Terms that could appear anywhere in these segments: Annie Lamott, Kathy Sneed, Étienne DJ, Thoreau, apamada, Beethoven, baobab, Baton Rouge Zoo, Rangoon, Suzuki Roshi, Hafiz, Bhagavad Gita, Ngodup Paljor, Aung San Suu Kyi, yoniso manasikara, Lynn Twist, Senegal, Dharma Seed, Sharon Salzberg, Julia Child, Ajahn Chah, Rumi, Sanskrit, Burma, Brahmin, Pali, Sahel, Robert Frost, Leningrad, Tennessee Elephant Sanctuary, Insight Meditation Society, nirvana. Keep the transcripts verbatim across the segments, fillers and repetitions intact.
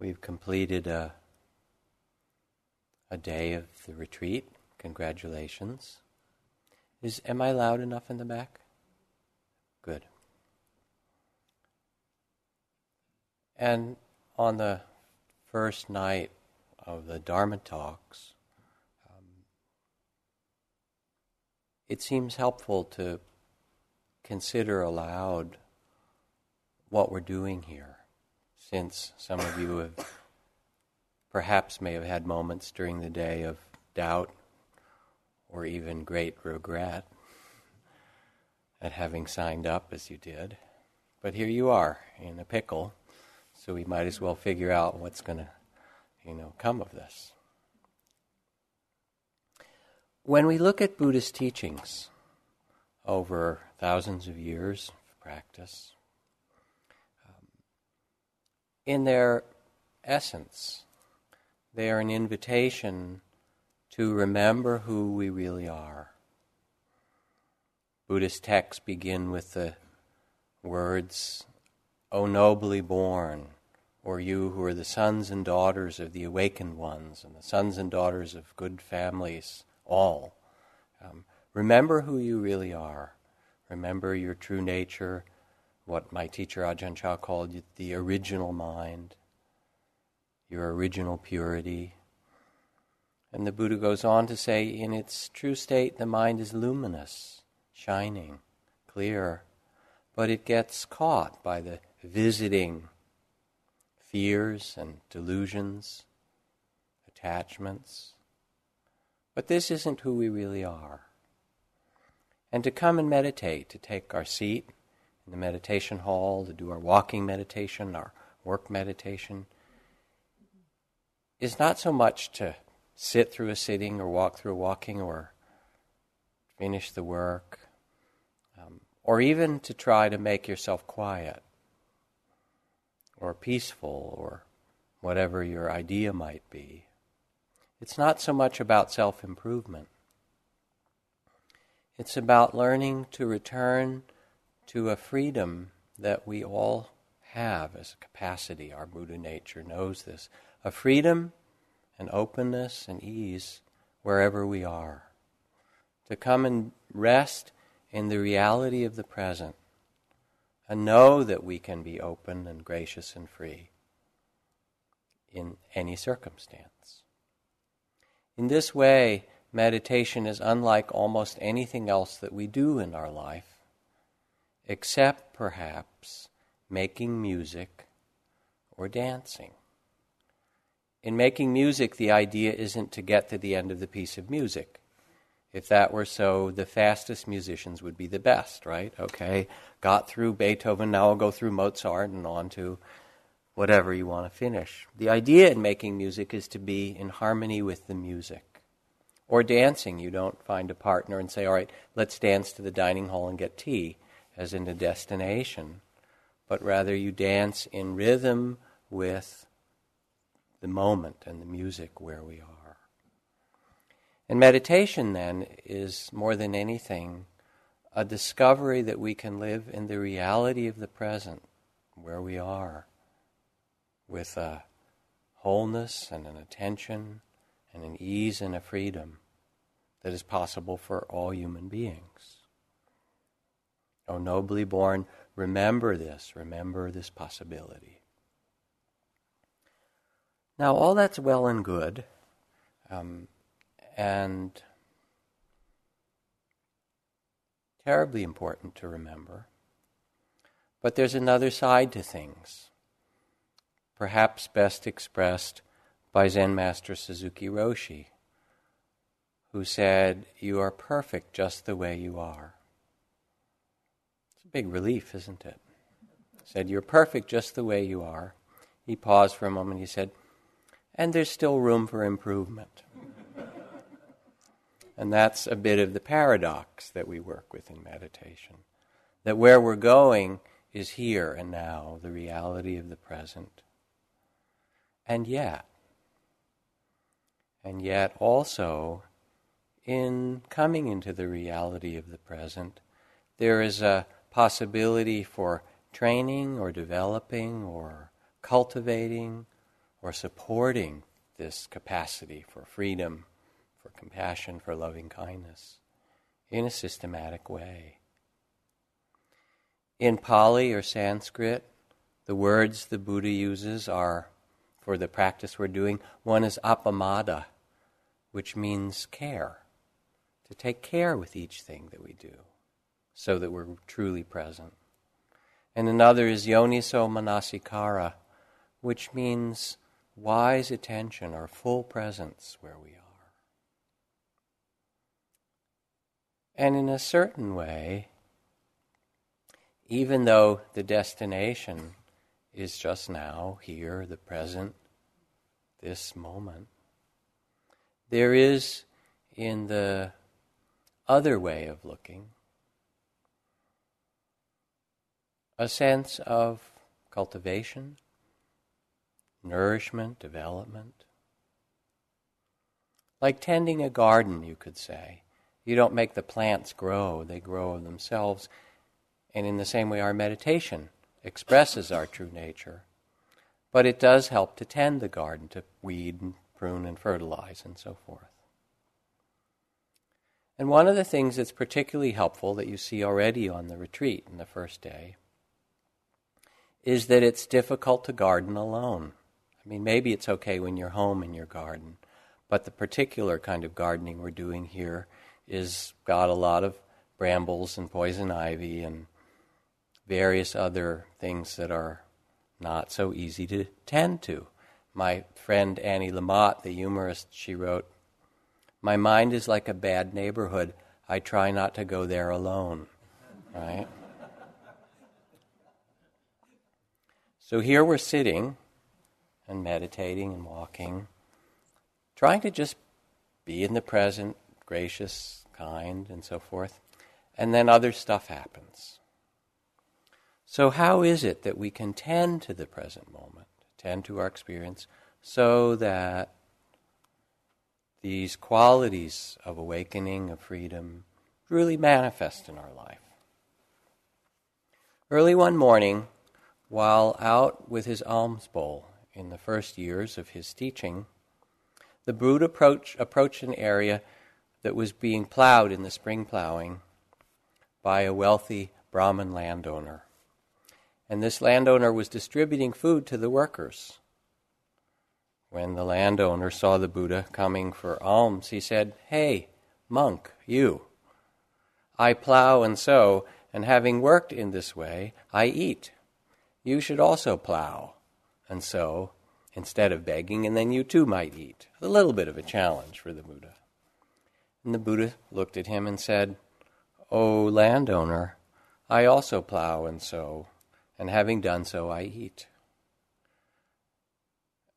We've completed a, a day of the retreat. Congratulations. Is am I loud enough in the back? Good. And on the first night of the Dharma talks, um, it seems helpful to consider aloud what we're doing here, since some of you have perhaps may have had moments during the day of doubt or even great regret at having signed up as you did. But here you are in a pickle, so we might as well figure out what's going to, you know, come of this. When we look at Buddhist teachings over thousands of years of practice, in their essence, they are an invitation to remember who we really are. Buddhist texts begin with the words, "O nobly born, or you who are the sons and daughters of the awakened ones, and the sons and daughters of good families, all. Um, remember who you really are. Remember your true nature, what my teacher Ajahn Chah called it, the original mind, your original purity." And the Buddha goes on to say, in its true state, the mind is luminous, shining, clear, but it gets caught by the visiting fears and delusions, attachments. But this isn't who we really are. And to come and meditate, to take our seat in the meditation hall, to do our walking meditation, our work meditation, is not so much to sit through a sitting or walk through a walking or finish the work, um, or even to try to make yourself quiet or peaceful or whatever your idea might be. It's not so much about self-improvement. It's about learning to return to a freedom that we all have as a capacity. Our Buddha nature knows this. A freedom and openness and ease wherever we are. To come and rest in the reality of the present and know that we can be open and gracious and free in any circumstance. In this way, meditation is unlike almost anything else that we do in our life, except perhaps making music or dancing. In making music, the idea isn't to get to the end of the piece of music. If that were so, the fastest musicians would be the best, right? Okay, got through Beethoven, now I'll go through Mozart and on to whatever you want to finish. The idea in making music is to be in harmony with the music. Or dancing, you don't find a partner and say, all right, let's dance to the dining hall and get tea, as in a destination, but rather you dance in rhythm with the moment and the music where we are. And meditation, then, is more than anything a discovery that we can live in the reality of the present, where we are, with a wholeness and an attention and an ease and a freedom that is possible for all human beings. O nobly born, remember this, remember this possibility. Now, all that's well and good, um, and terribly important to remember, but there's another side to things, perhaps best expressed by Zen Master Suzuki Roshi, who said, "You are perfect just the way you are." Big relief, isn't it? He said, "You're perfect just the way you are." He paused for a moment. He said, "And there's still room for improvement." And that's a bit of the paradox that we work with in meditation, that where we're going is here and now, the reality of the present. And yet, and yet also, in coming into the reality of the present, there is a possibility for training or developing or cultivating or supporting this capacity for freedom, for compassion, for loving kindness in a systematic way. In Pali or Sanskrit, the words the Buddha uses are, for the practice we're doing, one is apamada, which means care, to take care with each thing that we do so that we're truly present. And another is yoniso manasikara, which means wise attention or full presence where we are. And in a certain way, even though the destination is just now, here, the present, this moment, there is, in the other way of looking, a sense of cultivation, nourishment, development. Like tending a garden, you could say. You don't make the plants grow, they grow of themselves. And in the same way, our meditation expresses our true nature. But it does help to tend the garden, to weed and prune and fertilize and so forth. And one of the things that's particularly helpful that you see already on the retreat in the first day is that it's difficult to garden alone. I mean, maybe it's okay when you're home in your garden, but the particular kind of gardening we're doing here is got a lot of brambles and poison ivy and various other things that are not so easy to tend to. My friend Annie Lamott, the humorist, she wrote, "My mind is like a bad neighborhood. I try not to go there alone." Right? So here we're sitting and meditating and walking, trying to just be in the present, gracious, kind, and so forth. And then other stuff happens. So how is it that we can tend to the present moment, tend to our experience, so that these qualities of awakening, of freedom, really manifest in our life? Early one morning, while out with his alms bowl in the first years of his teaching, the Buddha approach, approached an area that was being plowed in the spring plowing by a wealthy Brahmin landowner. And this landowner was distributing food to the workers. When the landowner saw the Buddha coming for alms, he said, "Hey, monk, you, I plow and sow, and having worked in this way, I eat. You should also plow and sow instead of begging, and then you too might eat." A little bit of a challenge for the Buddha. And the Buddha looked at him and said, "O landowner, I also plow and sow, and having done so, I eat."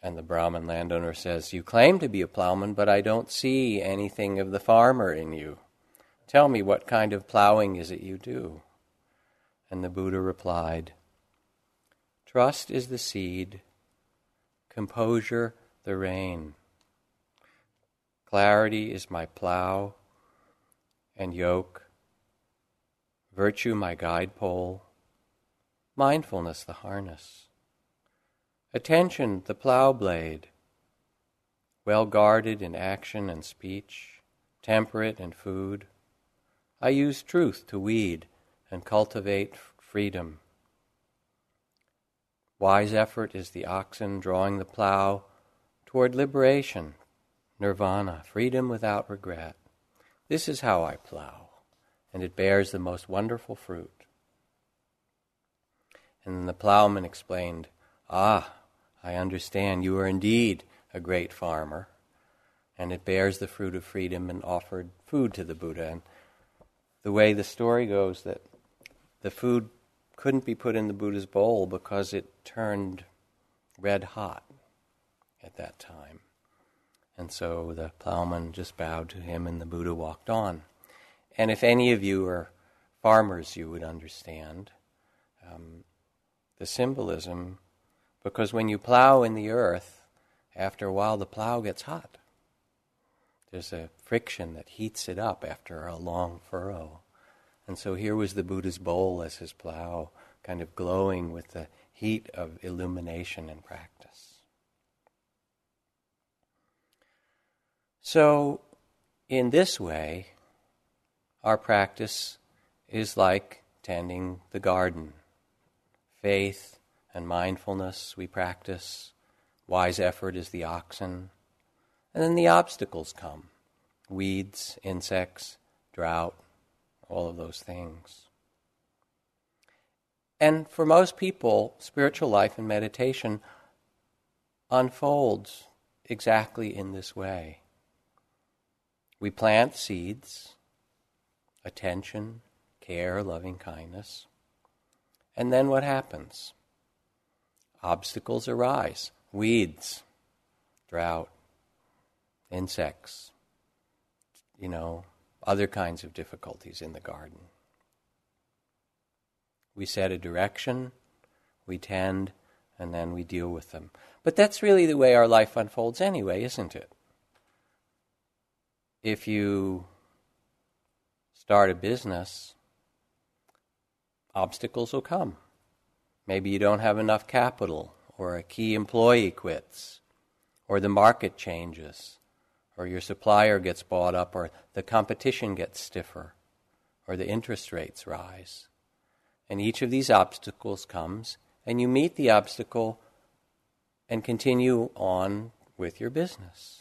And the Brahmin landowner says, "You claim to be a plowman, but I don't see anything of the farmer in you. Tell me, what kind of plowing is it you do?" And the Buddha replied, "Trust is the seed, composure the rain. Clarity is my plow and yoke, virtue my guide pole, mindfulness the harness. Attention, the plow blade, well guarded in action and speech, temperate in food. I use truth to weed and cultivate freedom. Wise effort is the oxen drawing the plow toward liberation, nirvana, freedom without regret. This is how I plow, and it bears the most wonderful fruit." And then the plowman explained, "Ah, I understand, you are indeed a great farmer," and it bears the fruit of freedom and offered food to the Buddha. And the way the story goes, that the food couldn't be put in the Buddha's bowl because it turned red hot at that time. And so the plowman just bowed to him and the Buddha walked on. And if any of you are farmers, you would understand um, the symbolism, because when you plow in the earth, after a while the plow gets hot. There's a friction that heats it up after a long furrow. And so here was the Buddha's bowl as his plow, kind of glowing with the heat of illumination and practice. So, in this way, our practice is like tending the garden. Faith and mindfulness we practice. Wise effort is the oxen. And then the obstacles come. Weeds, insects, drought, all of those things. And for most people, spiritual life and meditation unfolds exactly in this way. We plant seeds, attention, care, loving kindness. And then what happens? Obstacles arise. Weeds, drought, insects, you know, other kinds of difficulties in the garden. We set a direction, we tend, and then we deal with them. But that's really the way our life unfolds anyway, isn't it? If you start a business, obstacles will come. Maybe you don't have enough capital, or a key employee quits, or the market changes, or your supplier gets bought up, or the competition gets stiffer, or the interest rates rise. And each of these obstacles comes, and you meet the obstacle and continue on with your business.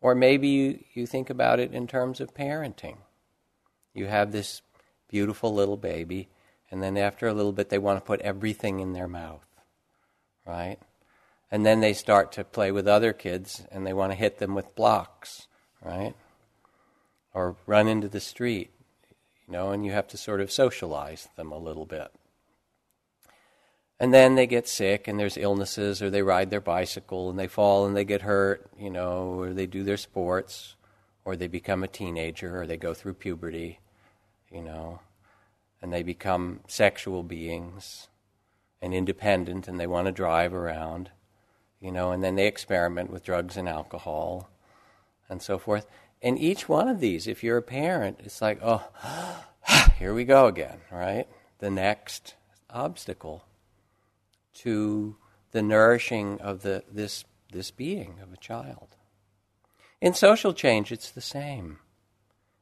Or maybe you, you think about it in terms of parenting. You have this beautiful little baby, and then after a little bit they want to put everything in their mouth, right? And then they start to play with other kids, and they want to hit them with blocks, right? Or run into the street. You know, and you have to sort of socialize them a little bit. And then they get sick, and there's illnesses, or they ride their bicycle, and they fall, and they get hurt, you know, or they do their sports, or they become a teenager, or they go through puberty, you know, and they become sexual beings and independent, and they want to drive around, you know, and then they experiment with drugs and alcohol and so forth. And each one of these, if you're a parent, it's like, oh, here we go again, right? The next obstacle to the nourishing of the this this being of a child. In social change, it's the same.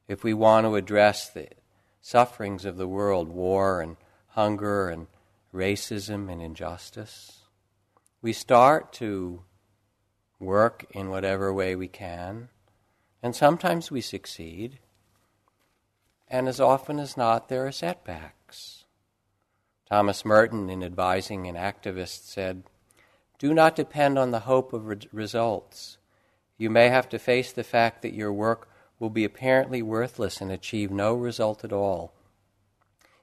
If we want to address the sufferings of the world, war and hunger and racism and injustice, we start to work in whatever way we can. And sometimes we succeed, and as often as not, there are setbacks. Thomas Merton, in advising an activist, said, "Do not depend on the hope of re- results. You may have to face the fact that your work will be apparently worthless and achieve no result at all,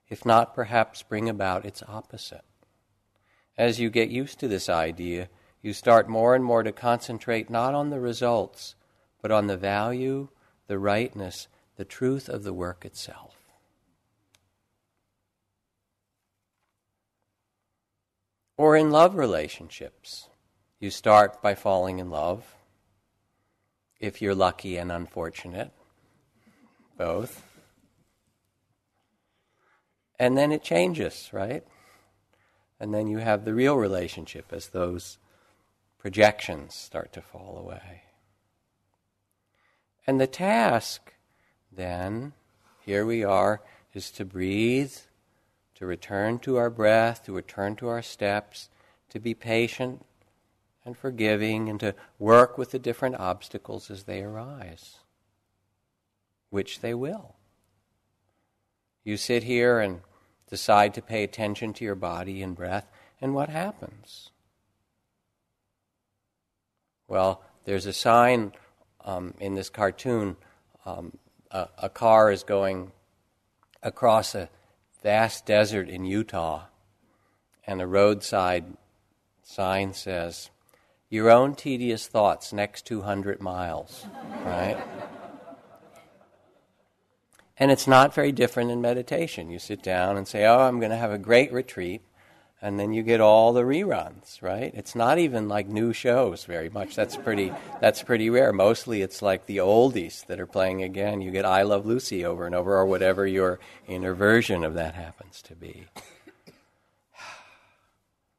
if not perhaps bring about its opposite." As you get used to this idea, you start more and more to concentrate not on the results, but on the value, the rightness, the truth of the work itself. Or in love relationships, you start by falling in love, if you're lucky and unfortunate, both. And then it changes, right? And then you have the real relationship as those projections start to fall away. And the task, then, here we are, is to breathe, to return to our breath, to return to our steps, to be patient and forgiving, and to work with the different obstacles as they arise, which they will. You sit here and decide to pay attention to your body and breath, and what happens? Well, there's a sign. Um, in this cartoon, um, a, a car is going across a vast desert in Utah, and a roadside sign says, "Your own tedious thoughts, next two hundred miles, right? And it's not very different in meditation. You sit down and say, "Oh, I'm going to have a great retreat," and then you get all the reruns, right? It's not even like new shows very much. That's pretty that's pretty rare. Mostly it's like the oldies that are playing again. You get I Love Lucy over and over, or whatever your inner version of that happens to be.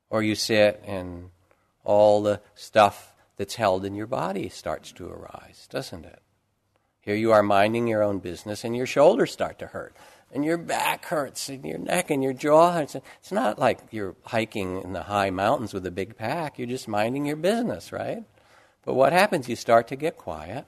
Or you sit and all the stuff that's held in your body starts to arise, doesn't it? Here you are minding your own business and your shoulders start to hurt and your back hurts and your neck and your jaw hurts. It's not like you're hiking in the high mountains with a big pack. You're just minding your business, right? But what happens? You start to get quiet,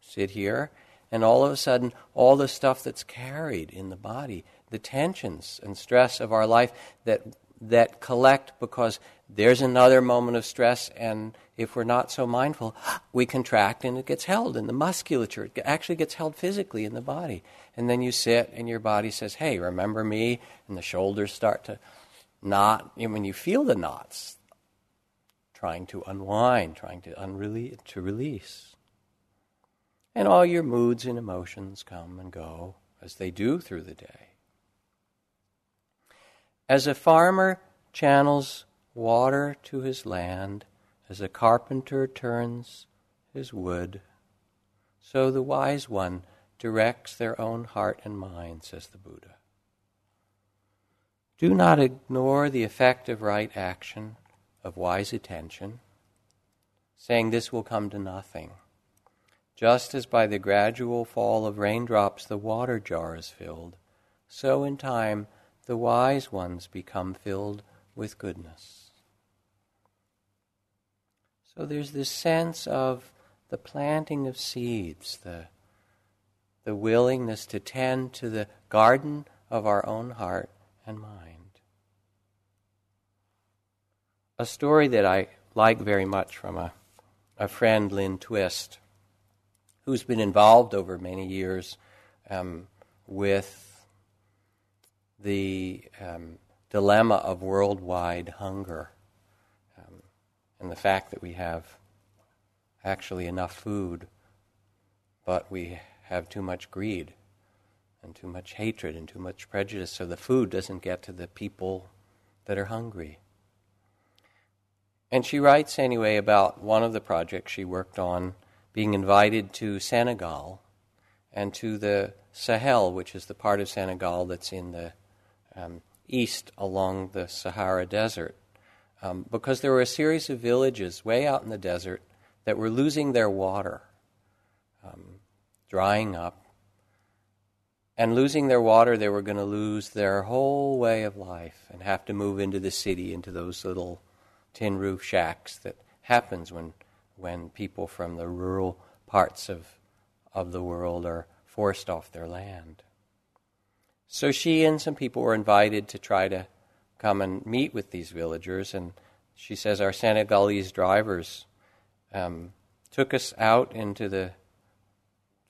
sit here, and all of a sudden, all the stuff that's carried in the body, the tensions and stress of our life that that collect because there's another moment of stress, and if we're not so mindful, we contract and it gets held in the musculature. It actually gets held physically in the body. And then you sit and your body says, hey, remember me? And the shoulders start to knot. And when you feel the knots, trying to unwind, trying to, unrele- to release. And all your moods and emotions come and go as they do through the day. As a farmer channels water to his land, as a carpenter turns his wood, so the wise one directs their own heart and mind, says the Buddha. Do not ignore the effect of right action, of wise attention, saying this will come to nothing. Just as by the gradual fall of raindrops the water jar is filled, so in time the wise ones become filled with goodness. So there's this sense of the planting of seeds, the, the willingness to tend to the garden of our own heart and mind. A story that I like very much from a, a friend, Lynn Twist, who's been involved over many years um, with the um, dilemma of worldwide hunger, um, and the fact that we have actually enough food, but we have too much greed and too much hatred and too much prejudice, so the food doesn't get to the people that are hungry. And she writes anyway about one of the projects she worked on, being invited to Senegal and to the Sahel, which is the part of Senegal that's in the Um, east along the Sahara Desert, um, because there were a series of villages way out in the desert that were losing their water, um, drying up, and losing their water they were going to lose their whole way of life and have to move into the city, into those little tin roof shacks that happens when when people from the rural parts of of the world are forced off their land. So she and some people were invited to try to come and meet with these villagers, and she says our Senegalese drivers um, took us out into the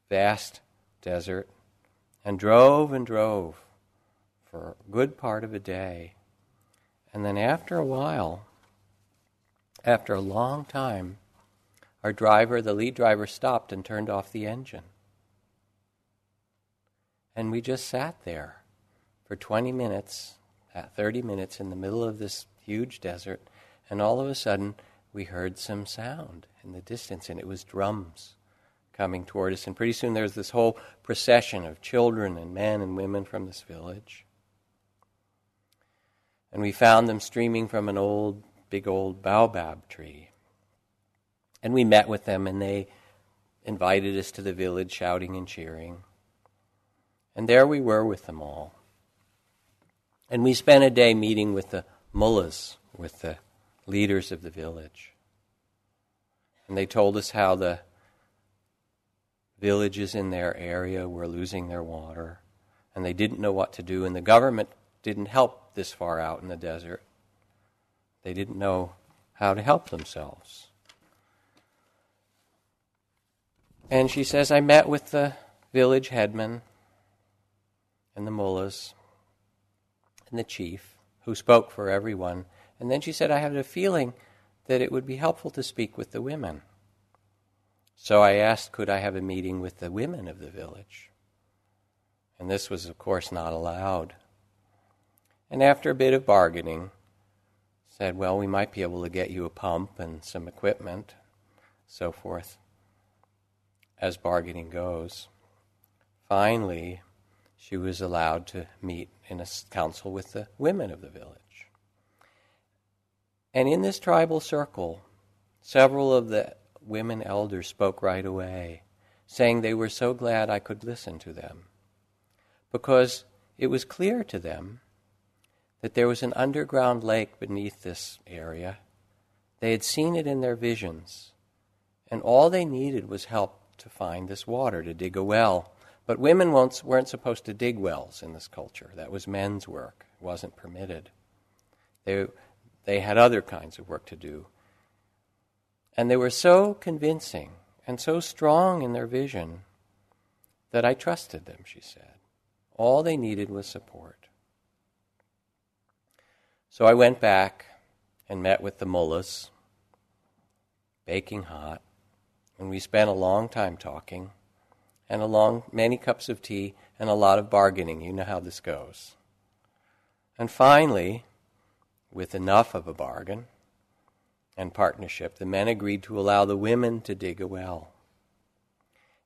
vast desert and drove and drove for a good part of a day. And then after a while, after a long time, our driver, the lead driver, stopped and turned off the engine. And we just sat there for twenty minutes, thirty minutes in the middle of this huge desert, and all of a sudden we heard some sound in the distance, and it was drums coming toward us. And pretty soon there was this whole procession of children and men and women from this village. And we found them streaming from an old, big old baobab tree. And we met with them, and they invited us to the village, shouting and cheering. And there we were with them all. And we spent a day meeting with the mullahs, with the leaders of the village. And they told us how the villages in their area were losing their water, and they didn't know what to do, and the government didn't help this far out in the desert. They didn't know how to help themselves. And she says, I met with the village headman and the mullahs, and the chief, who spoke for everyone. And then she said, I had a feeling that it would be helpful to speak with the women. So I asked, could I have a meeting with the women of the village? And this was, of course, not allowed. And after a bit of bargaining, said, well, we might be able to get you a pump and some equipment, so forth, as bargaining goes. Finally, she was allowed to meet in a council with the women of the village. And in this tribal circle, Several of the women elders spoke right away, saying they were so glad I could listen to them, because it was clear to them that there was an underground lake beneath this area. They had seen it in their visions, and all they needed was help to find this water, to dig a well. But women weren't supposed to dig wells in this culture. That was men's work. It wasn't permitted. They, they had other kinds of work to do. And they were so convincing and so strong in their vision that I trusted them, she said. All they needed was support. So I went back and met with the mullahs, baking hot, and we spent a long time talking, and along many cups of tea and a lot of bargaining. You know how this goes. And finally, with enough of a bargain and partnership, the men agreed to allow the women to dig a well.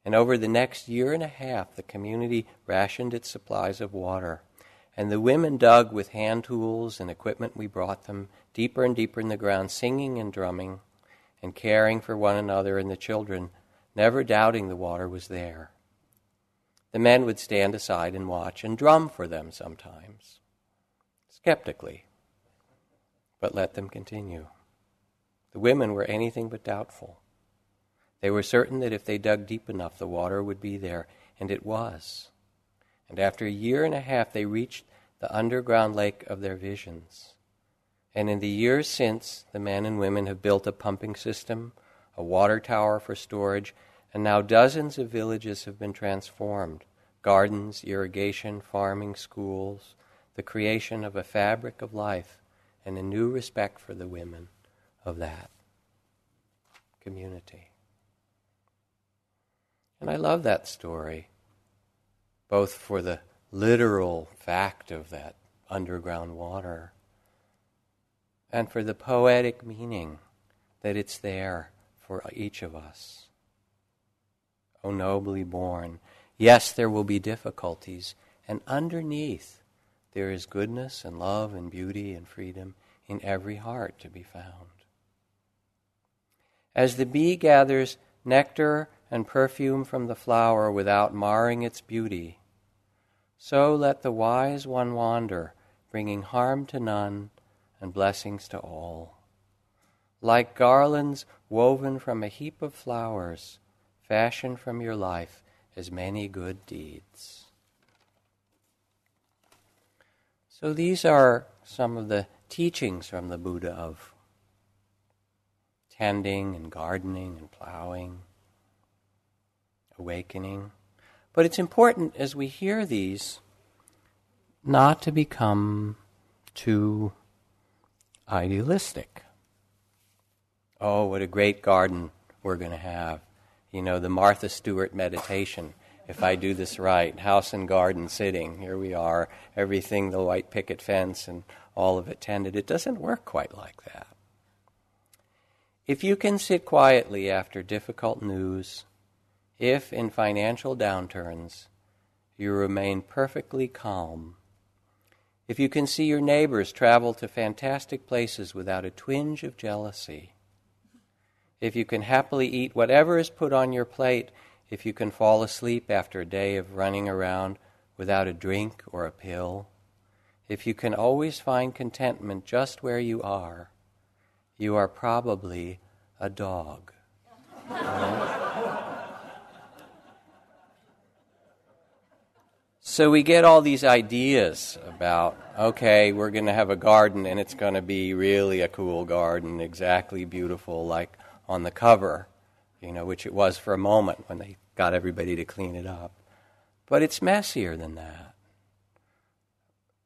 And over the next year and a half, the community rationed its supplies of water, and the women dug with hand tools and equipment we brought them, deeper and deeper in the ground, singing and drumming and caring for one another and the children, never doubting the water was there. The men would stand aside and watch and drum for them sometimes, skeptically, but let them continue. The women were anything but doubtful. They were certain that if they dug deep enough, the water would be there, and it was. And after a year and a half, they reached the underground lake of their visions. And in the years since, the men and women have built a pumping system, a water tower for storage, and now dozens of villages have been transformed. Gardens, irrigation, farming, schools, the creation of a fabric of life, and a new respect for the women of that community. And I love that story, both for the literal fact of that underground water and for the poetic meaning that it's there for each of us. O nobly born, yes, there will be difficulties, and underneath there is goodness and love and beauty and freedom in every heart to be found. As the bee gathers nectar and perfume from the flower without marring its beauty, so let the wise one wander, bringing harm to none and blessings to all. Like garlands woven from a heap of flowers, fashion from your life as many good deeds. So these are some of the teachings from the Buddha of tending and gardening and plowing, awakening. But it's important as we hear these not to become too idealistic. Oh, what a great garden we're going to have. You know, the Martha Stewart meditation. If I do this right, house and garden sitting, here we are, everything, the white picket fence and all of it tended. It doesn't work quite like that. If you can sit quietly after difficult news, if in financial downturns you remain perfectly calm, if you can see your neighbors travel to fantastic places without a twinge of jealousy, if you can happily eat whatever is put on your plate, if you can fall asleep after a day of running around without a drink or a pill, if you can always find contentment just where you are, you are probably a dog. Right? So we get all these ideas about, okay, we're going to have a garden and it's going to be really a cool garden, exactly beautiful like on the cover, you know, which it was for a moment when they got everybody to clean it up. But it's messier than that,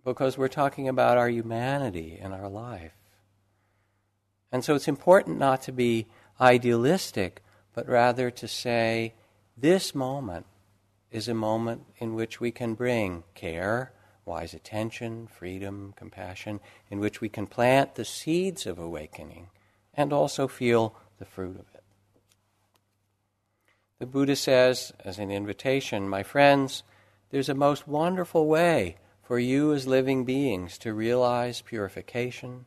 because we're talking about our humanity and our life. And so it's important not to be idealistic, but rather to say, this moment is a moment in which we can bring care, wise attention, freedom, compassion, in which we can plant the seeds of awakening and also feel the fruit of it. The Buddha says, as an invitation, my friends, there's a most wonderful way for you as living beings to realize purification,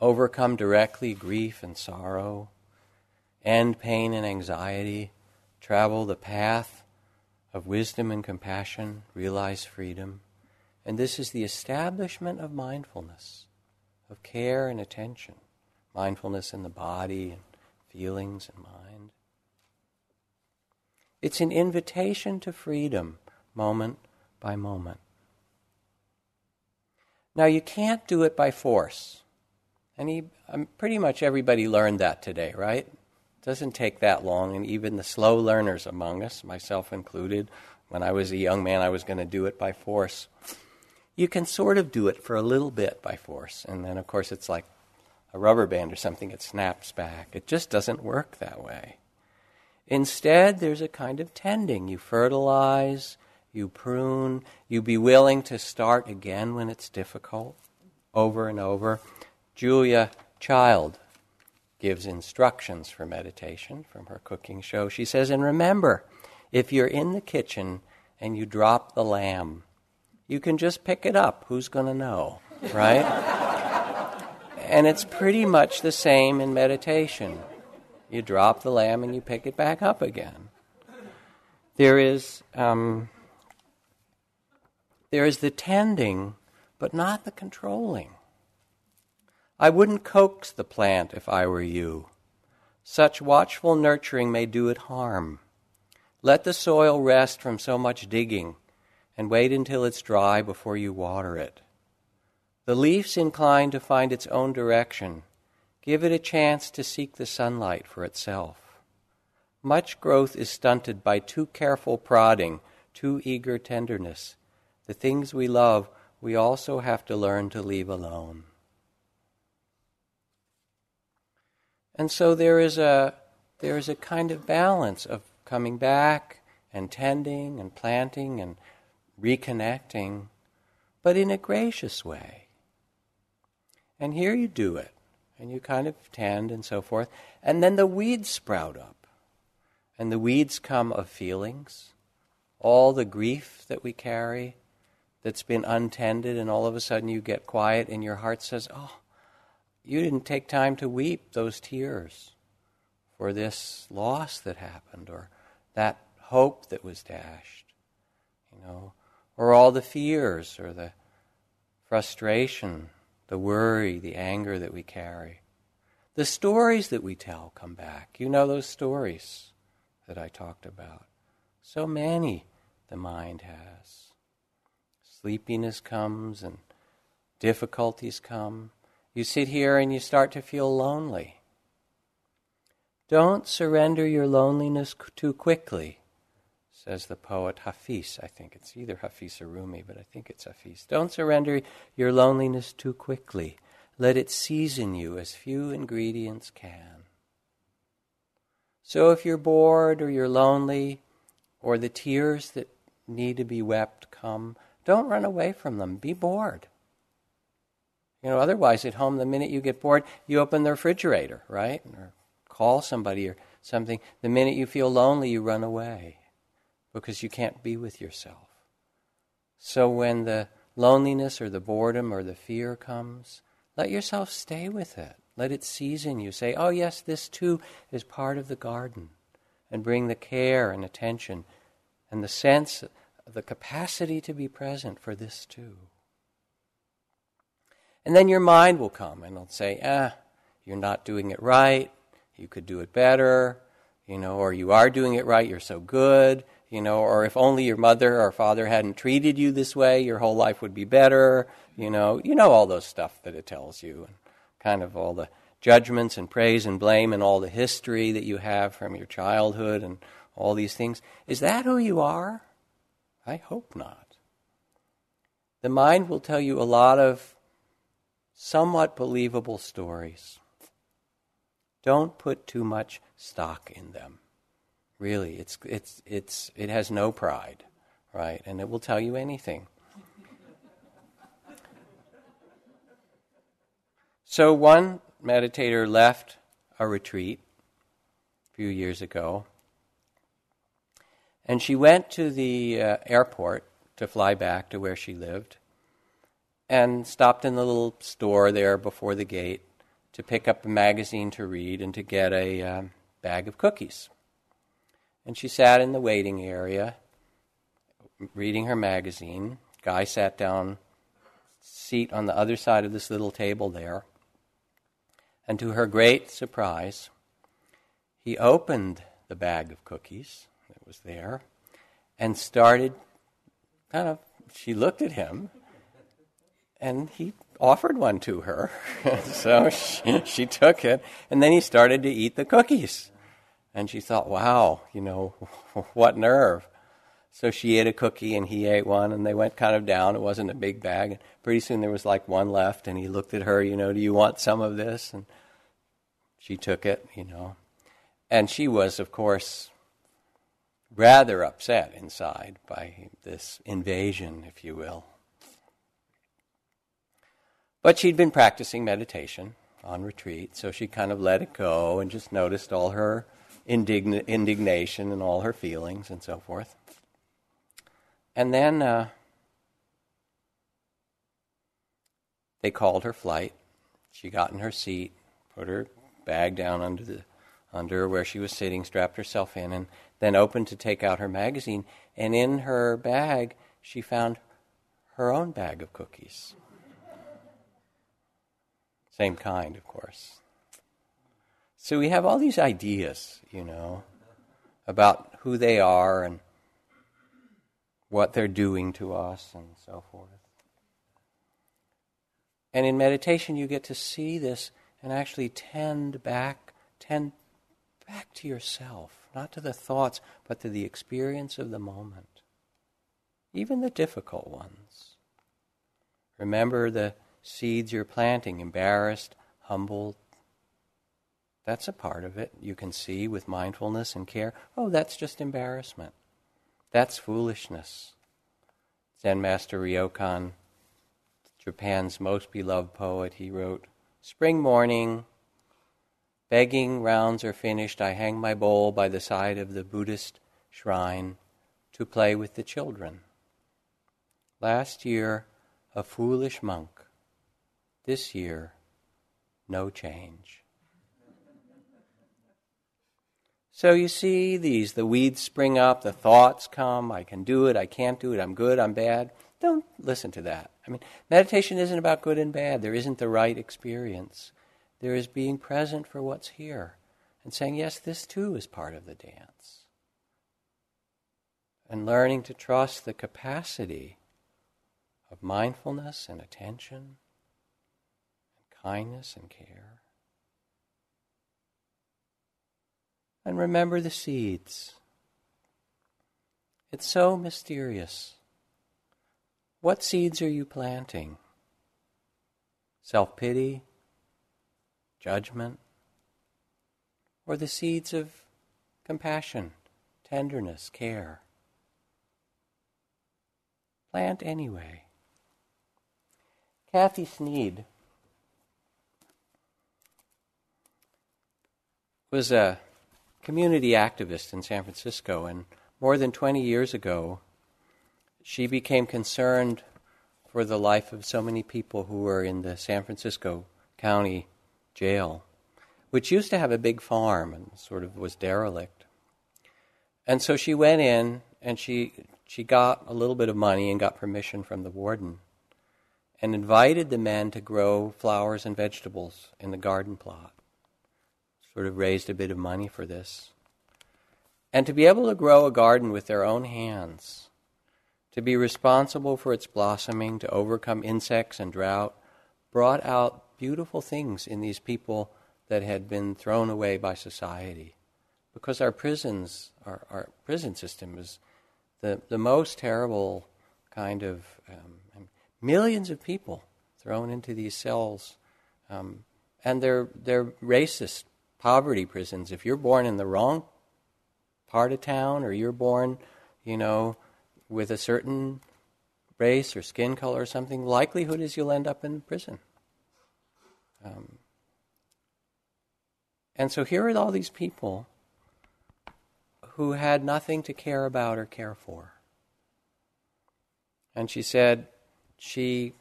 overcome directly grief and sorrow, end pain and anxiety, travel the path of wisdom and compassion, realize freedom. And this is the establishment of mindfulness, of care and attention, mindfulness in the body and feelings and mind. It's an invitation to freedom, moment by moment. Now, you can't do it by force. And he, um, pretty much everybody learned that today, right? It doesn't take that long, and even the slow learners among us, myself included, when I was a young man, I was going to do it by force. You can sort of do it for a little bit by force, and then, of course, it's like a rubber band or something. It snaps back. It just doesn't work that way. Instead, there's a kind of tending. You fertilize, you prune, you be willing to start again when it's difficult, over and over. Julia Child gives instructions for meditation from her cooking show. She says, and remember, if you're in the kitchen and you drop the lamb, you can just pick it up. Who's going to know, right? And it's pretty much the same in meditation. You drop the lamb and you pick it back up again. There is, um, there is the tending, but not the controlling. I wouldn't coax the plant if I were you. Such watchful nurturing may do it harm. Let the soil rest from so much digging and wait until it's dry before you water it. The leaf's inclined to find its own direction. Give it a chance to seek the sunlight for itself. Much growth is stunted by too careful prodding, too eager tenderness. The things we love, we also have to learn to leave alone. And so there is a there is a kind of balance of coming back and tending and planting and reconnecting, but in a gracious way. And here you do it, and you kind of tend and so forth, and then the weeds sprout up, and the weeds come of feelings, all the grief that we carry that's been untended, and all of a sudden you get quiet and your heart says, oh, you didn't take time to weep those tears for this loss that happened, or that hope that was dashed, you know, or all the fears or the frustration, the worry, the anger that we carry. The stories that we tell come back. You know those stories that I talked about. So many the mind has. Sleepiness comes and difficulties come. You sit here and you start to feel lonely. Don't surrender your loneliness too quickly, says the poet Hafiz. I think it's either Hafiz or Rumi, but I think it's Hafiz. Don't surrender your loneliness too quickly. Let it season you as few ingredients can. So if you're bored or you're lonely or the tears that need to be wept come, don't run away from them. Be bored. You know, otherwise at home, the minute you get bored, you open the refrigerator, right? Or call somebody or something. The minute you feel lonely, you run away because you can't be with yourself. So when the loneliness or the boredom or the fear comes, let yourself stay with it. Let it season you. Say, oh yes, this too is part of the garden. And bring the care and attention and the sense of the capacity to be present for this too. And then your mind will come and it'll say, ah, you're not doing it right, you could do it better, you know, or you are doing it right, you're so good, you know, or if only your mother or father hadn't treated you this way, your whole life would be better, you know, you know all those stuff that it tells you, and kind of all the judgments and praise and blame and all the history that you have from your childhood and all these things. Is that who you are? I hope not. The mind will tell you a lot of somewhat believable stories. Don't put too much stock in them. Really, it's it's it's it has no pride, right? And it will tell you anything. So one meditator left a retreat a few years ago, and she went to the uh, airport to fly back to where she lived, and stopped in the little store there before the gate to pick up a magazine to read and to get a um, bag of cookies. And she sat in the waiting area reading her magazine. Guy sat down, seat on the other side of this little table there. And to her great surprise, he opened the bag of cookies that was there and started kind of, she looked at him and he offered one to her. So she, she took it, and then he started to eat the cookies. And she thought, wow, you know, what nerve. So she ate a cookie and he ate one, and they went kind of down. It wasn't a big bag. And pretty soon there was like one left, and he looked at her, you know, do you want some of this? And she took it, you know. And she was, of course, rather upset inside by this invasion, if you will. But she'd been practicing meditation on retreat, so she kind of let it go and just noticed all her indign- indignation and all her feelings and so forth. And then uh, they called her flight. She got in her seat, put her bag down under the under where she was sitting, strapped herself in, and then opened to take out her magazine. And in her bag, she found her own bag of cookies. Same kind, of course. So we have all these ideas, you know, about who they are and what they're doing to us and so forth. And in meditation, you get to see this and actually tend back, tend back to yourself, not to the thoughts, but to the experience of the moment, even the difficult ones. Remember the seeds you're planting, embarrassed, humbled. That's a part of it. You can see with mindfulness and care, oh, that's just embarrassment. That's foolishness. Zen Master Ryokan, Japan's most beloved poet, he wrote, "Spring morning, begging rounds are finished. I hang my bowl by the side of the Buddhist shrine to play with the children. Last year, a foolish monk. This year, no change." So you see these, the weeds spring up, the thoughts come, I can do it, I can't do it, I'm good, I'm bad. Don't listen to that. I mean, meditation isn't about good and bad. There isn't the right experience. There is being present for what's here and saying, yes, this too is part of the dance. And learning to trust the capacity of mindfulness and attention, kindness and care. And remember the seeds. It's so mysterious. What seeds are you planting? Self-pity, judgment, or the seeds of compassion, tenderness, care? Plant anyway. Kathy Sneed was a community activist in San Francisco, and more than twenty years ago, she became concerned for the life of so many people who were in the San Francisco County Jail, which used to have a big farm and sort of was derelict. And so she went in, and she she got a little bit of money and got permission from the warden and invited the men to grow flowers and vegetables in the garden plot. Sort of raised a bit of money for this. And to be able to grow a garden with their own hands, to be responsible for its blossoming, to overcome insects and drought, brought out beautiful things in these people that had been thrown away by society. Because our prisons, our, our prison system is the, the most terrible kind of, um, millions of people thrown into these cells. Um, and they're they're racist. Poverty prisons. If you're born in the wrong part of town, or you're born, you know, with a certain race or skin color or something, likelihood is you'll end up in prison. Um, and so here are all these people who had nothing to care about or care for. And she said she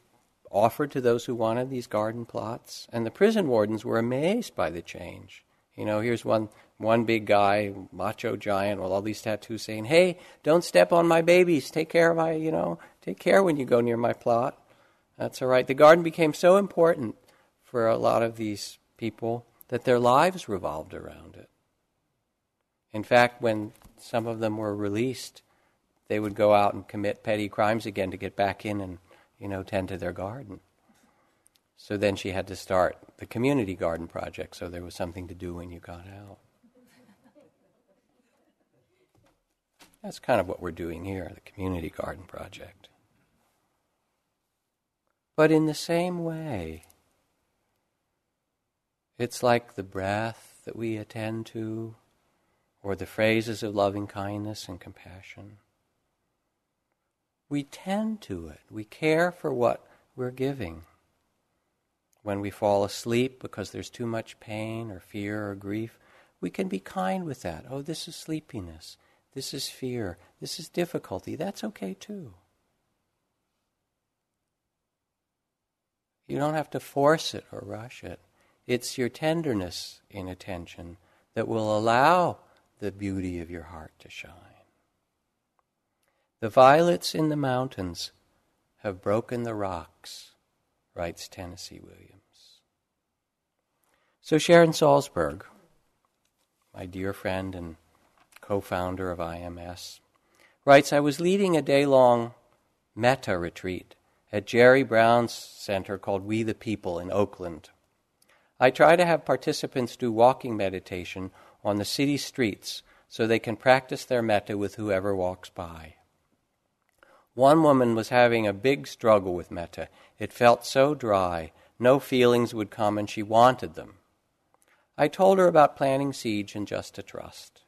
offered to those who wanted these garden plots, and the prison wardens were amazed by the change. You know, here's one one big guy, macho giant with all these tattoos saying, "Hey, don't step on my babies. Take care of my, you know, take care when you go near my plot." That's all right. The garden became so important for a lot of these people that their lives revolved around it. In fact, when some of them were released, they would go out and commit petty crimes again to get back in and, you know, tend to their garden. So then she had to start the community garden project, so there was something to do when you got out. That's kind of what we're doing here, the community garden project. But in the same way, it's like the breath that we attend to, or the phrases of loving kindness and compassion. We tend to it. We care for what we're giving. When we fall asleep because there's too much pain or fear or grief, we can be kind with that. Oh, this is sleepiness. This is fear. This is difficulty. That's okay too. You don't have to force it or rush it. It's your tenderness in attention that will allow the beauty of your heart to shine. The violets in the mountains have broken the rocks, writes Tennessee Williams. So Sharon Salzberg, my dear friend and co-founder of I M S, writes, "I was leading a day-long metta retreat at Jerry Brown's center called We the People in Oakland. I try to have participants do walking meditation on the city streets so they can practice their metta with whoever walks by. One woman was having a big struggle with metta. It felt so dry. No feelings would come, and she wanted them. I told her about planting seeds and just to trust.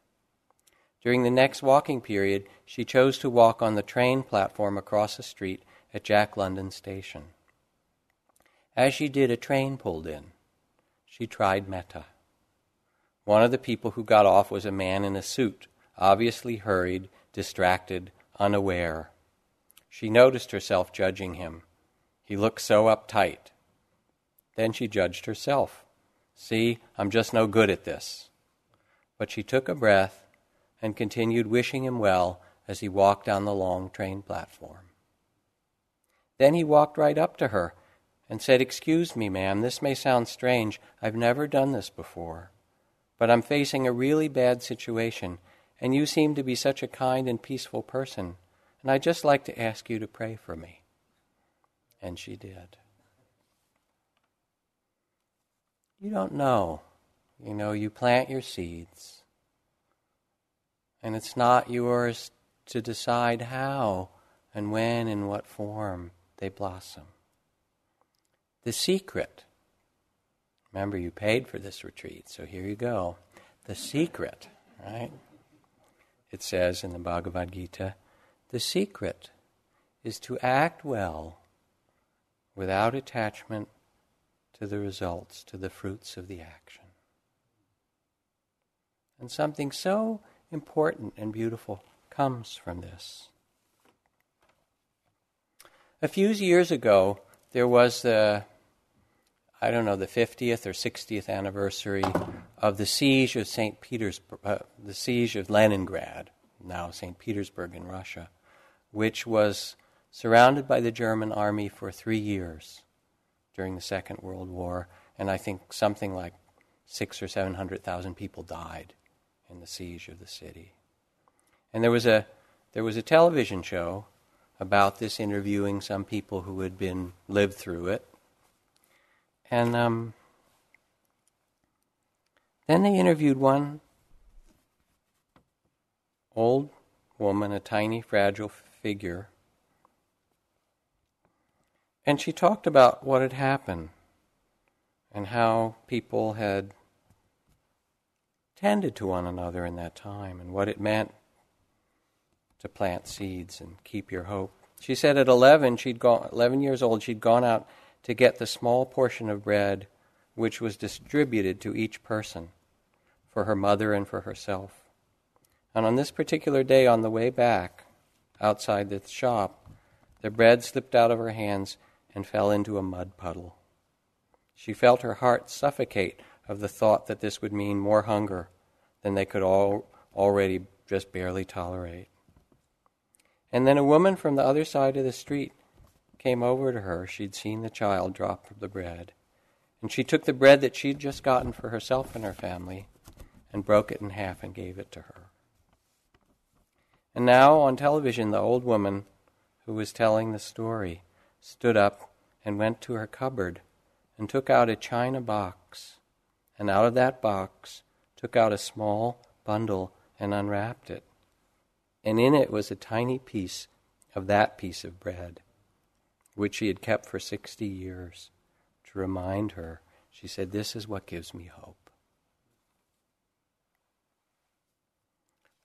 During the next walking period, she chose to walk on the train platform across the street at Jack London Station. As she did, a train pulled in. She tried metta. One of the people who got off was a man in a suit, obviously hurried, distracted, unaware. She noticed herself judging him. He looked so uptight. Then she judged herself. See, I'm just no good at this. But she took a breath and continued wishing him well as he walked down the long train platform. Then he walked right up to her and said, 'Excuse me, ma'am, this may sound strange. I've never done this before. But I'm facing a really bad situation, and you seem to be such a kind and peaceful person. And I'd just like to ask you to pray for me.' And she did." You don't know. You know, you plant your seeds. And it's not yours to decide how and when and what form they blossom. The secret. Remember, you paid for this retreat, so here you go. The secret, right? It says in the Bhagavad Gita, "The secret is to act well without attachment to the results, to the fruits of the action." And something so important and beautiful comes from this. A few years ago, there was the, I don't know, the fiftieth or sixtieth anniversary of the siege of Saint Petersburg, uh, the siege of Leningrad, now Saint Petersburg in Russia, which was surrounded by the German army for three years during the Second World War, and I think something like six or seven hundred thousand people died in the siege of the city. And there was a there was a television show about this, interviewing some people who had been lived through it, and um, then they interviewed one old woman, a tiny, fragile figure. And she talked about what had happened and how people had tended to one another in that time and what it meant to plant seeds and keep your hope. She said at eleven, she'd gone, eleven years old, she'd gone out to get the small portion of bread which was distributed to each person for her mother and for herself. And on this particular day, on the way back, outside the shop, the bread slipped out of her hands and fell into a mud puddle. She felt her heart suffocate of the thought that this would mean more hunger than they could all already just barely tolerate. And then a woman from the other side of the street came over to her. She'd seen the child drop the bread. And she took the bread that she'd just gotten for herself and her family and broke it in half and gave it to her. And now on television, the old woman who was telling the story stood up and went to her cupboard and took out a china box. And out of that box took out a small bundle and unwrapped it. And in it was a tiny piece of that piece of bread, which she had kept for sixty years. To remind her, she said, "This is what gives me hope."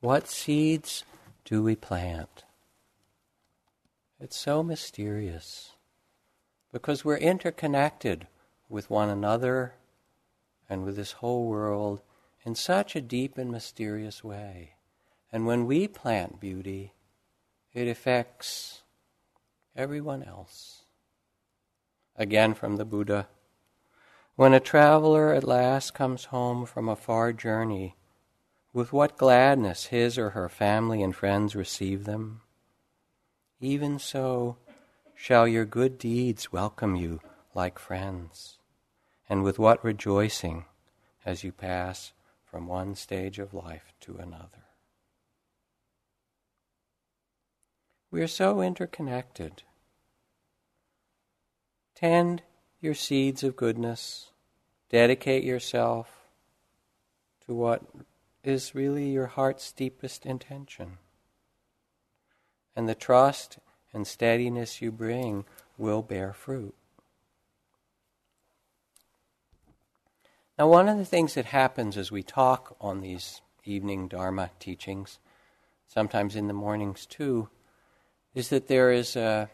What seeds do we plant? It's so mysterious because we're interconnected with one another and with this whole world in such a deep and mysterious way. And when we plant beauty, it affects everyone else. Again from the Buddha, when a traveler at last comes home from a far journey, with what gladness his or her family and friends receive them, even so shall your good deeds welcome you like friends, and with what rejoicing as you pass from one stage of life to another. We are so interconnected. Tend your seeds of goodness. Dedicate yourself to what is really your heart's deepest intention. And the trust and steadiness you bring will bear fruit. Now, one of the things that happens as we talk on these evening Dharma teachings, sometimes in the mornings too, is that there is a,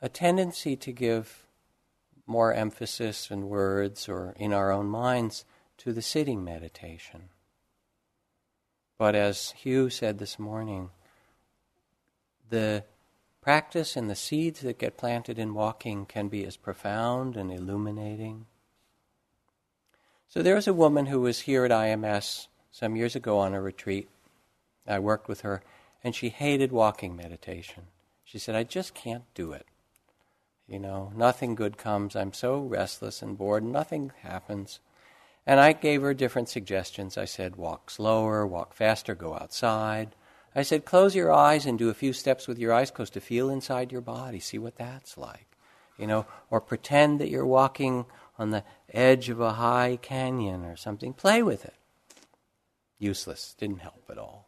a tendency to give more emphasis in words or in our own minds to the sitting meditation. But as Hugh said this morning, the practice and the seeds that get planted in walking can be as profound and illuminating. So there was a woman who was here at I M S some years ago on a retreat. I worked with her, and she hated walking meditation. She said, "I just can't do it. You know, nothing good comes. I'm so restless and bored. Nothing happens." And I gave her different suggestions. I said, walk slower, walk faster, go outside. I said, close your eyes and do a few steps with your eyes closed to feel inside your body. See what that's like. You know, or pretend that you're walking on the edge of a high canyon or something. Play with it. Useless. Didn't help at all.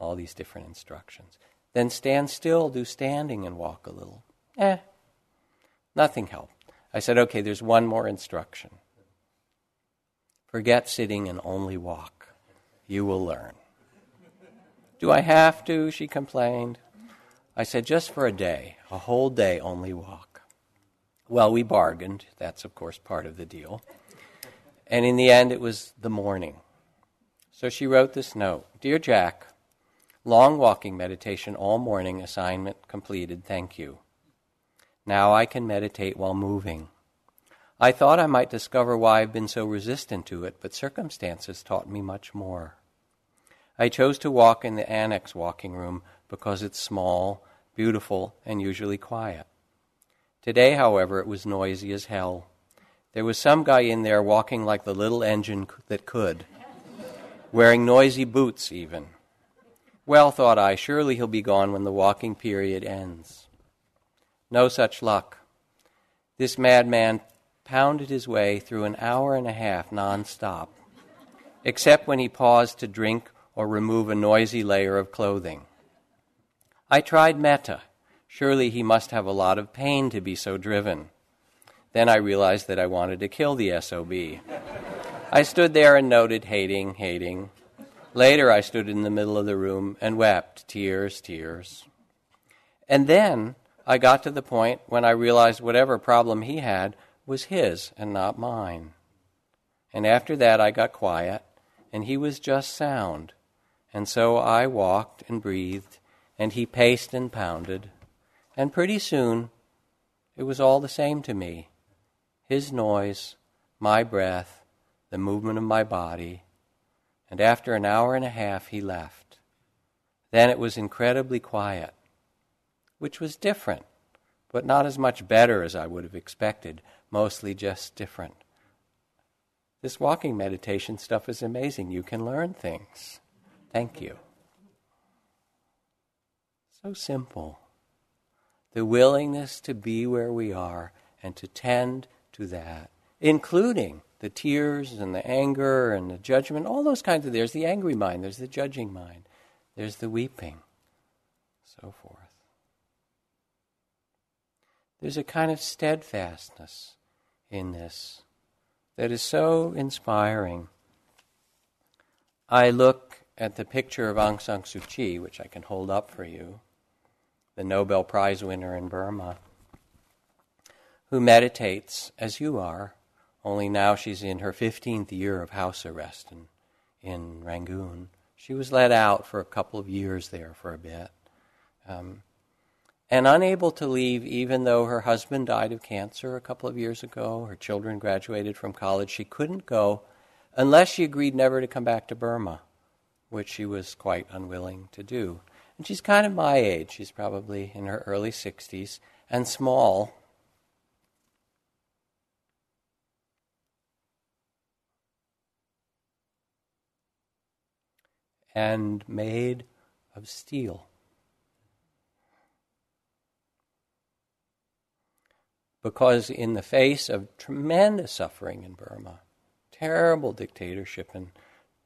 All these different instructions. Then stand still, do standing and walk a little. Eh. Nothing helped. I said, okay, there's one more instruction. Forget sitting and only walk. You will learn. Do I have to? She complained. I said, just for a day, a whole day only walk. Well, we bargained. That's, of course, part of the deal. And in the end, it was the morning. So she wrote this note. Dear Jack, long walking meditation all morning, assignment completed, thank you. Now I can meditate while moving. I thought I might discover why I've been so resistant to it, but circumstances taught me much more. I chose to walk in the annex walking room because it's small, beautiful, and usually quiet. Today, however, it was noisy as hell. There was some guy in there walking like the little engine that could, wearing noisy boots even. Well, thought I, surely he'll be gone when the walking period ends. No such luck. This madman pounded his way through an hour and a half nonstop, except when he paused to drink or remove a noisy layer of clothing. I tried metta. Surely he must have a lot of pain to be so driven. Then I realized that I wanted to kill the S O B. I stood there and noted, hating, hating. Later, I stood in the middle of the room and wept, tears, tears. And then I got to the point when I realized whatever problem he had was his and not mine. And after that, I got quiet, and he was just sound. And so I walked and breathed, and he paced and pounded. And pretty soon, It was all the same to me. His noise, my breath, the movement of my body. And after an hour and a half, he left. Then it was incredibly quiet, which was different, but not as much better as I would have expected, mostly just different. This walking meditation stuff is amazing. You can learn things. Thank you. So simple. The willingness to be where we are and to tend to that, including the tears and the anger and the judgment, all those kinds of, there's the angry mind, there's the judging mind, there's the weeping, so forth. There's a kind of steadfastness in this that is so inspiring. I look at the picture of Aung San Suu Kyi, which I can hold up for you, the Nobel Prize winner in Burma, who meditates, as you are, only now she's in her fifteenth year of house arrest in, in Rangoon. She was let out for a couple of years there for a bit, um, and unable to leave even though her husband died of cancer a couple of years ago, her children graduated from college. She couldn't go unless she agreed never to come back to Burma, which she was quite unwilling to do. And she's kind of my age. She's probably in her early sixties and small. And made of steel. Because in the face of tremendous suffering in Burma, terrible dictatorship and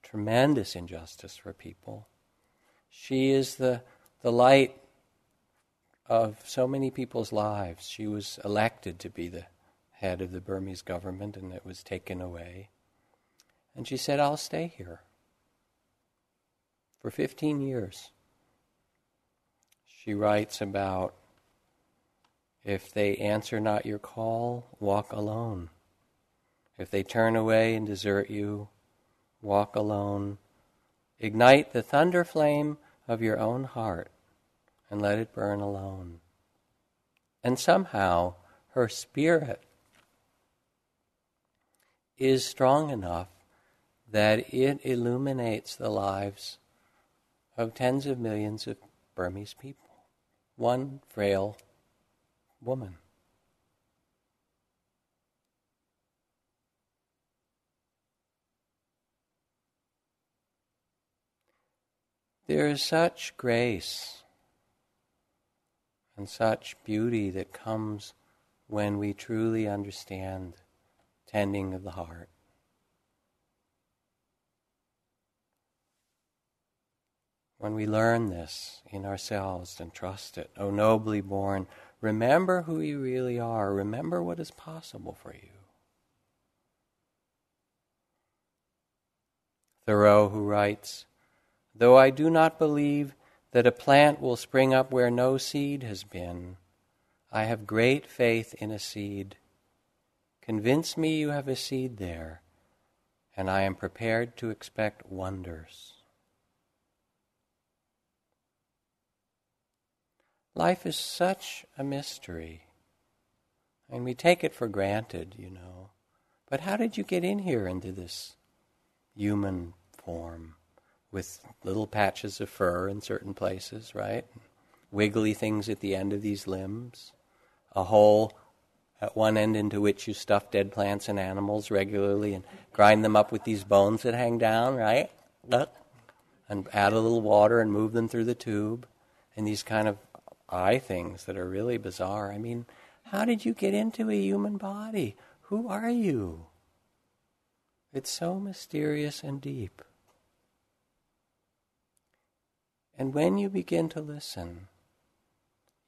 tremendous injustice for people, she is the the light of so many people's lives. She was elected to be the head of the Burmese government, and it was taken away. And she said, I'll stay here. For fifteen years. She writes about, if they answer not your call, walk alone. If they turn away and desert you, walk alone. Ignite the thunder flame of your own heart and let it burn alone. And somehow her spirit is strong enough that it illuminates the lives of tens of millions of Burmese people. One frail woman. There is such grace and such beauty that comes when we truly understand tending of the heart. When we learn this in ourselves and trust it, O nobly born, remember who you really are. Remember what is possible for you. Thoreau, who writes, though I do not believe that a plant will spring up where no seed has been, I have great faith in a seed. Convince me you have a seed there, and I am prepared to expect wonders. Life is such a mystery, and we take it for granted, you know. But how did you get in here into this human form? With little patches of fur in certain places, right? Wiggly things at the end of these limbs. A hole at one end into which you stuff dead plants and animals regularly and grind them up with these bones that hang down, right? And add a little water and move them through the tube. And these kind of eye things that are really bizarre. I mean, how did you get into a human body? Who are you? It's so mysterious and deep. And when you begin to listen,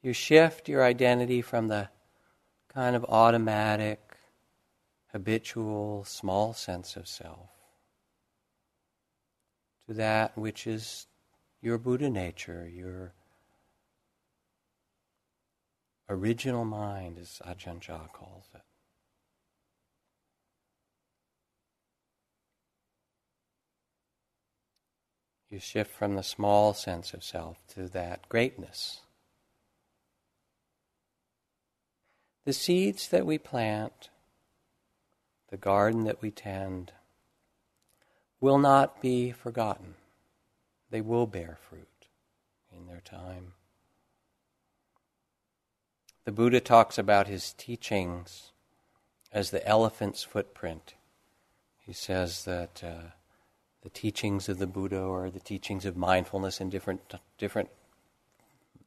you shift your identity from the kind of automatic, habitual, small sense of self to that which is your Buddha nature, your original mind, as Ajahn Chah calls it. You shift from the small sense of self to that greatness. the seeds that we plant, the garden that we tend, will not be forgotten. They will bear fruit in their time. The Buddha talks about his teachings as the elephant's footprint. He says that uh, the teachings of the Buddha, or the teachings of mindfulness in different different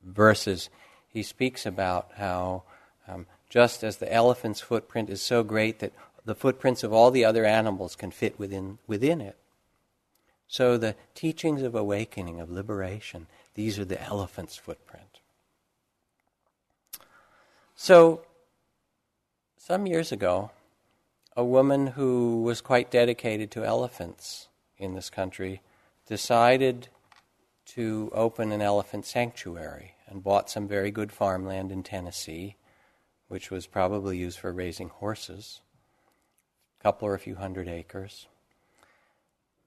verses, he speaks about how um, just as the elephant's footprint is so great that the footprints of all the other animals can fit within within it, so the teachings of awakening, of liberation, these are the elephant's footprint. So, some years ago, a woman who was quite dedicated to elephants in this country decided to open an elephant sanctuary and bought some very good farmland in Tennessee, which was probably used for raising horses, a couple or a few hundred acres.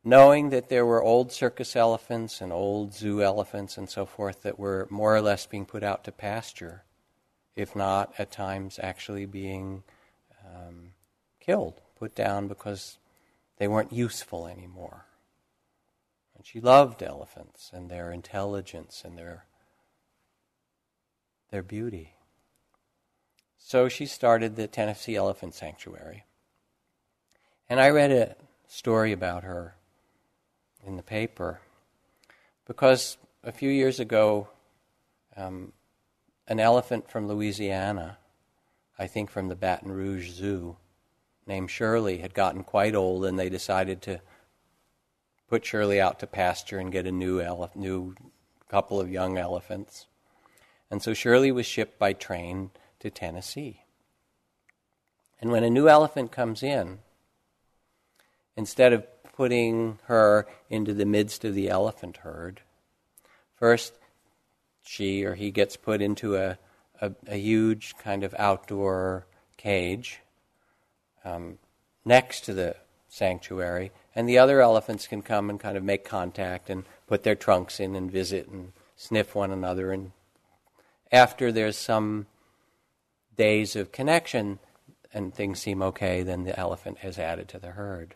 Knowing that there were old circus elephants and old zoo elephants and so forth that were more or less being put out to pasture, if not at times actually being um, killed, put down because they weren't useful anymore. And she loved elephants and their intelligence and their their beauty. So she started the Tennessee Elephant Sanctuary. And I read a story about her in the paper because a few years ago, um, an elephant from Louisiana, I think from the Baton Rouge Zoo, named Shirley, had gotten quite old, and they decided to put Shirley out to pasture and get a new elef- new couple of young elephants. And so Shirley was shipped by train to Tennessee. And when a new elephant comes in, instead of putting her into the midst of the elephant herd, first she or he gets put into a, a, a huge kind of outdoor cage um, next to the sanctuary, and the other elephants can come and kind of make contact and put their trunks in and visit and sniff one another. And after there's some days of connection and things seem okay, then the elephant is added to the herd.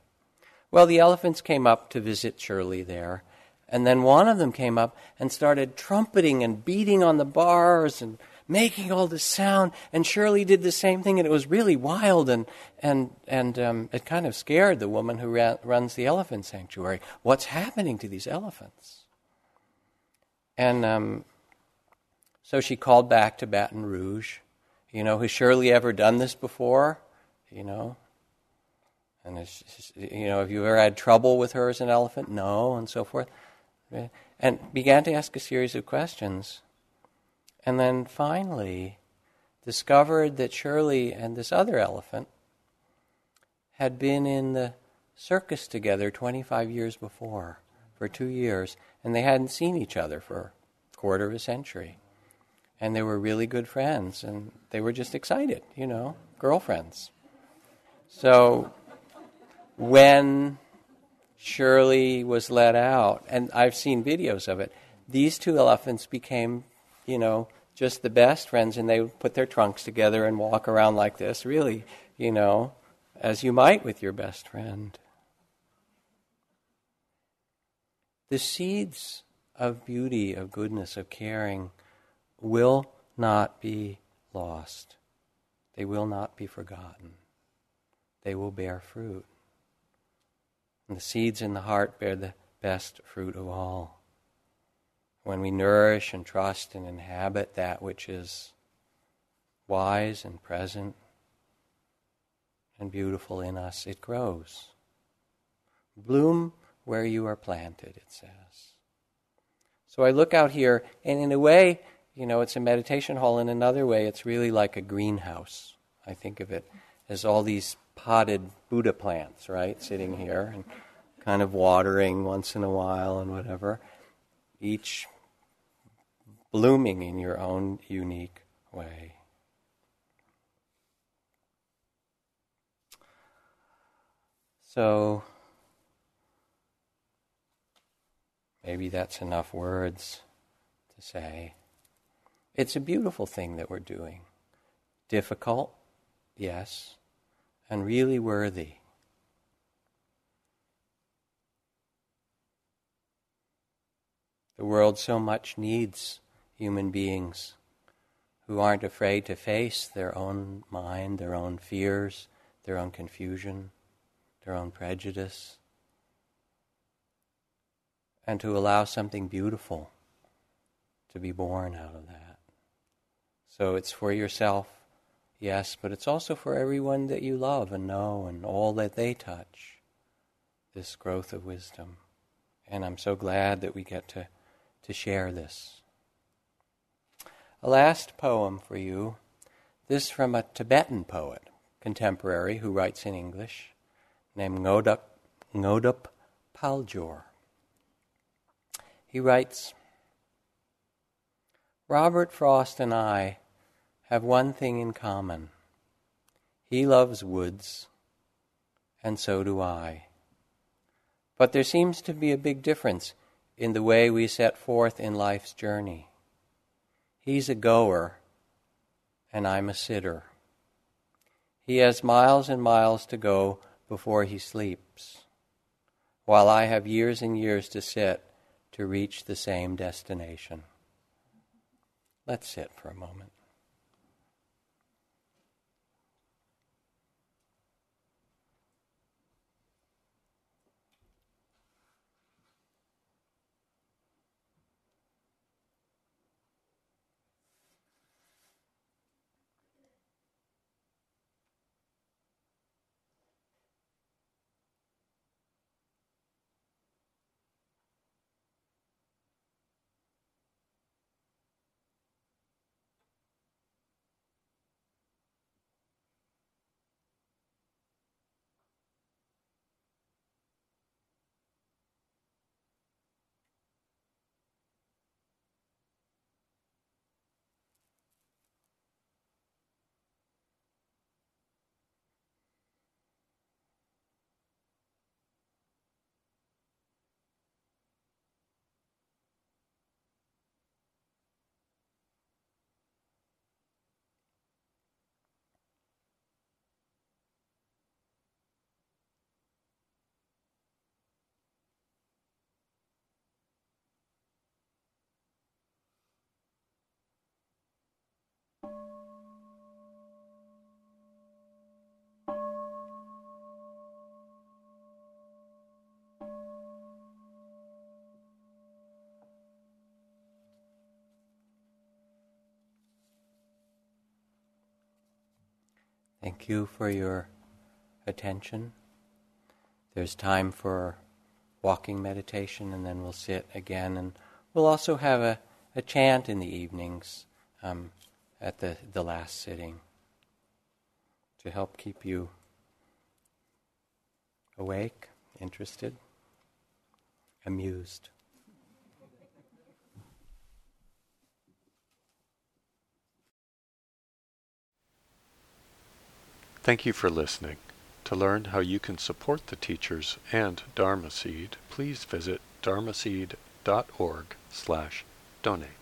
Well, the elephants came up to visit Shirley there, and then one of them came up and started trumpeting and beating on the bars and making all this sound. And Shirley did the same thing, and it was really wild, and and and um, it kind of scared the woman who ra- runs the elephant sanctuary. What's happening to these elephants? And um, so she called back to Baton Rouge. You know, has Shirley ever done this before? You know. And, it's just, you know, have you ever had trouble with her as an elephant? No, and so forth. And began to ask a series of questions, and then finally discovered that Shirley and this other elephant had been in the circus together twenty-five years before, for two years, and they hadn't seen each other for a quarter of a century. And they were really good friends, and they were just excited, you know, girlfriends. So when Shirley was let out, and I've seen videos of it, these two elephants became, you know, just the best friends, and they would put their trunks together and walk around like this, really, you know, as you might with your best friend. The seeds of beauty, of goodness, of caring will not be lost. They will not be forgotten. They will bear fruit. And the seeds in the heart bear the best fruit of all. When we nourish and trust and inhabit that which is wise and present and beautiful in us, it grows. Bloom where you are planted, it says. So I look out here, and in a way, you know, it's a meditation hall. In another way, it's really like a greenhouse. I think of it as all these potted Buddha plants, right, sitting here and kind of watering once in a while and whatever, each blooming in your own unique way. So maybe that's enough words to say. It's a beautiful thing that we're doing. Difficult, yes, and really worthy. The world so much needs human beings who aren't afraid to face their own mind, their own fears, their own confusion, their own prejudice, and to allow something beautiful to be born out of that. So it's for yourself, yes, but it's also for everyone that you love and know and all that they touch, this growth of wisdom. And I'm so glad that we get to, to share this. A last poem for you, this from a Tibetan poet, contemporary, who writes in English, named Ngodup, Ngodup Paljor. He writes, Robert Frost and I have one thing in common. He loves woods, and so do I. But there seems to be a big difference in the way we set forth in life's journey. He's a goer, and I'm a sitter. He has miles and miles to go before he sleeps, while I have years and years to sit to reach the same destination. Let's sit for a moment. Thank you for your attention. There's time for walking meditation, and then we'll sit again. And we'll also have a, a chant in the evenings um, at the, the last sitting to help keep you awake, interested, amused. Thank you for listening. To learn how you can support the teachers and Dharma Seed, please visit dharmaseed dot org slash donate.